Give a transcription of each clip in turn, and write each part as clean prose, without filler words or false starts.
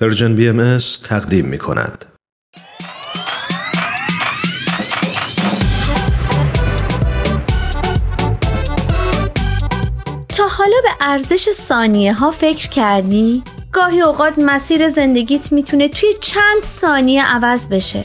پرژن BMS تقدیم می‌کند. تا حالا به ارزش ثانیه‌ها فکر کردی؟ گاهی اوقات مسیر زندگیت میتونه توی چند ثانیه عوض بشه.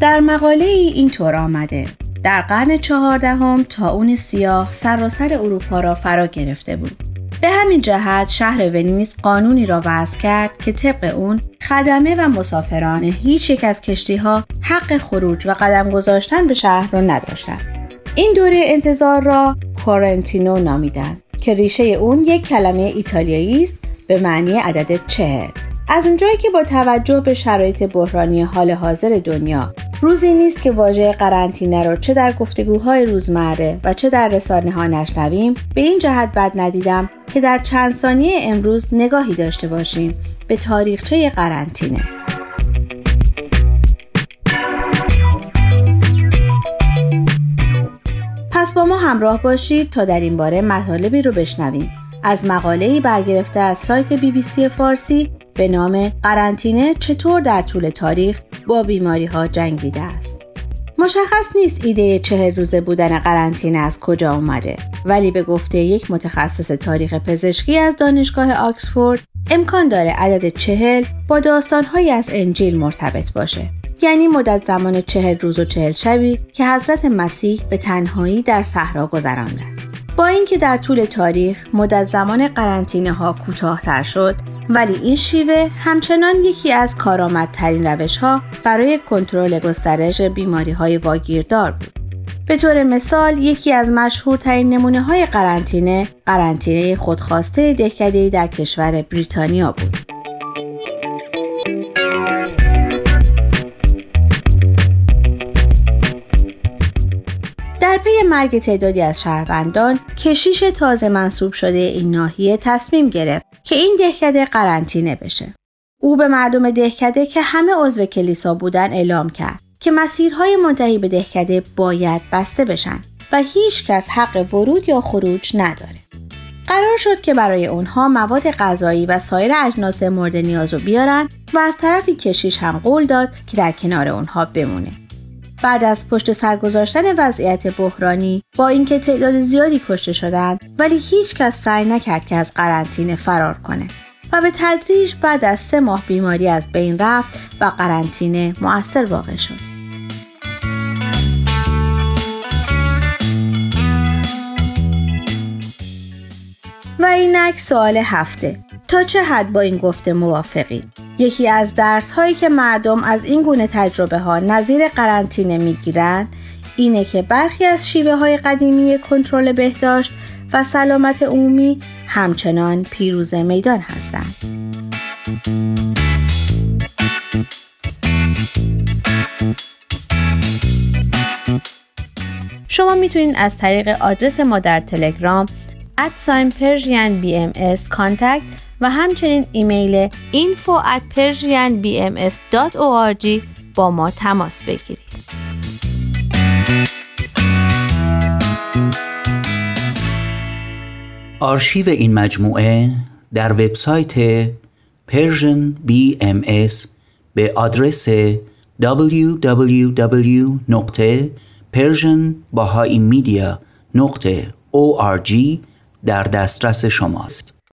در مقاله اینطور آمده: در قرن 14 طاعون سیاه سراسر اروپا را فرا گرفته بود. به همین جهت شهر ونیز قانونی را وضع کرد که طبق اون خدمه و مسافران هیچ یک از کشتی‌ها حق خروج و قدم گذاشتن به شهر را نداشتند. این دوره انتظار را کورنتینو نامیدند که ریشه اون یک کلمه ایتالیایی است به معنی عدد 40. از اونجایی که با توجه به شرایط بحرانی حال حاضر دنیا روزی نیست که واژه قرنطینه رو چه در گفتگوهای روزمره و چه در رسانه‌ها نشنویم، به این جهت بد ندیدم که در چند ثانیه امروز نگاهی داشته باشیم به تاریخچه قرنطینه. پس با ما همراه باشید تا در این باره مطالبی رو بشنویم از مقاله‌ای برگرفته از سایت BBC فارسی به نام قرنطینه چطور در طول تاریخ با بیماری‌ها جنگیده است. مشخص نیست ایده 40 روزه بودن قرنطینه از کجا اومده، ولی به گفته یک متخصص تاریخ پزشکی از دانشگاه آکسفورد امکان داره عدد 40 با داستان‌هایی از انجیل مرتبط باشه، یعنی مدت زمان 40 روز و 40 شبی که حضرت مسیح به تنهایی در صحرا گذراندند. با اینکه در طول تاریخ مدت زمان قرنطینه‌ها کوتاه‌تر شد، ولی این شیوه همچنان یکی از کارآمدترین روش‌ها برای کنترل گسترش بیماری‌های واگیردار بود. به طور مثال، یکی از مشهورترین نمونه‌های قرنطینه، قرنطینه خودخواسته دهکده‌ای در کشور بریتانیا بود. در پی مرگ تعدادی از شهروندان، کشیش تازه منصوب شده این ناحیه تصمیم گرفت که این دهکده قرنطینه بشه. او به مردم دهکده که همه عضو کلیسا بودن اعلام کرد که مسیرهای منتهی به دهکده باید بسته بشن و هیچ کس حق ورود یا خروج نداره. قرار شد که برای اونها مواد غذایی و سایر اجناس مورد نیاز رو بیارن و از طرفی کشیش هم قول داد که در کنار اونها بمونه. بعد از پشت سر گذاشتن وضعیت بحرانی، با اینکه تعداد زیادی کشته شدند، ولی هیچ کس سعی نکرد که از قرنطینه فرار کنه و به تدریج بعد از 3 ماه بیماری از بین رفت و قرنطینه مؤثر واقع شد. و اینک سوال هفته: تا چه حد با این گفته موافقید؟ یکی از درس‌هایی که مردم از این گونه تجربه‌ها نظیر قرنطینه می‌گیرند اینه که برخی از شیوه‌های قدیمی کنترل بهداشت و سلامت عمومی همچنان پیروز میدان هستند. شما می‌تونید از طریق آدرس ما در تلگرام @persianbms contact و همچنین ایمیل info@persianbms.org با ما تماس بگیرید. آرشیو این مجموعه در وبسایت Persian BMS به آدرس www.persianbahaimedia.org در دسترس شماست.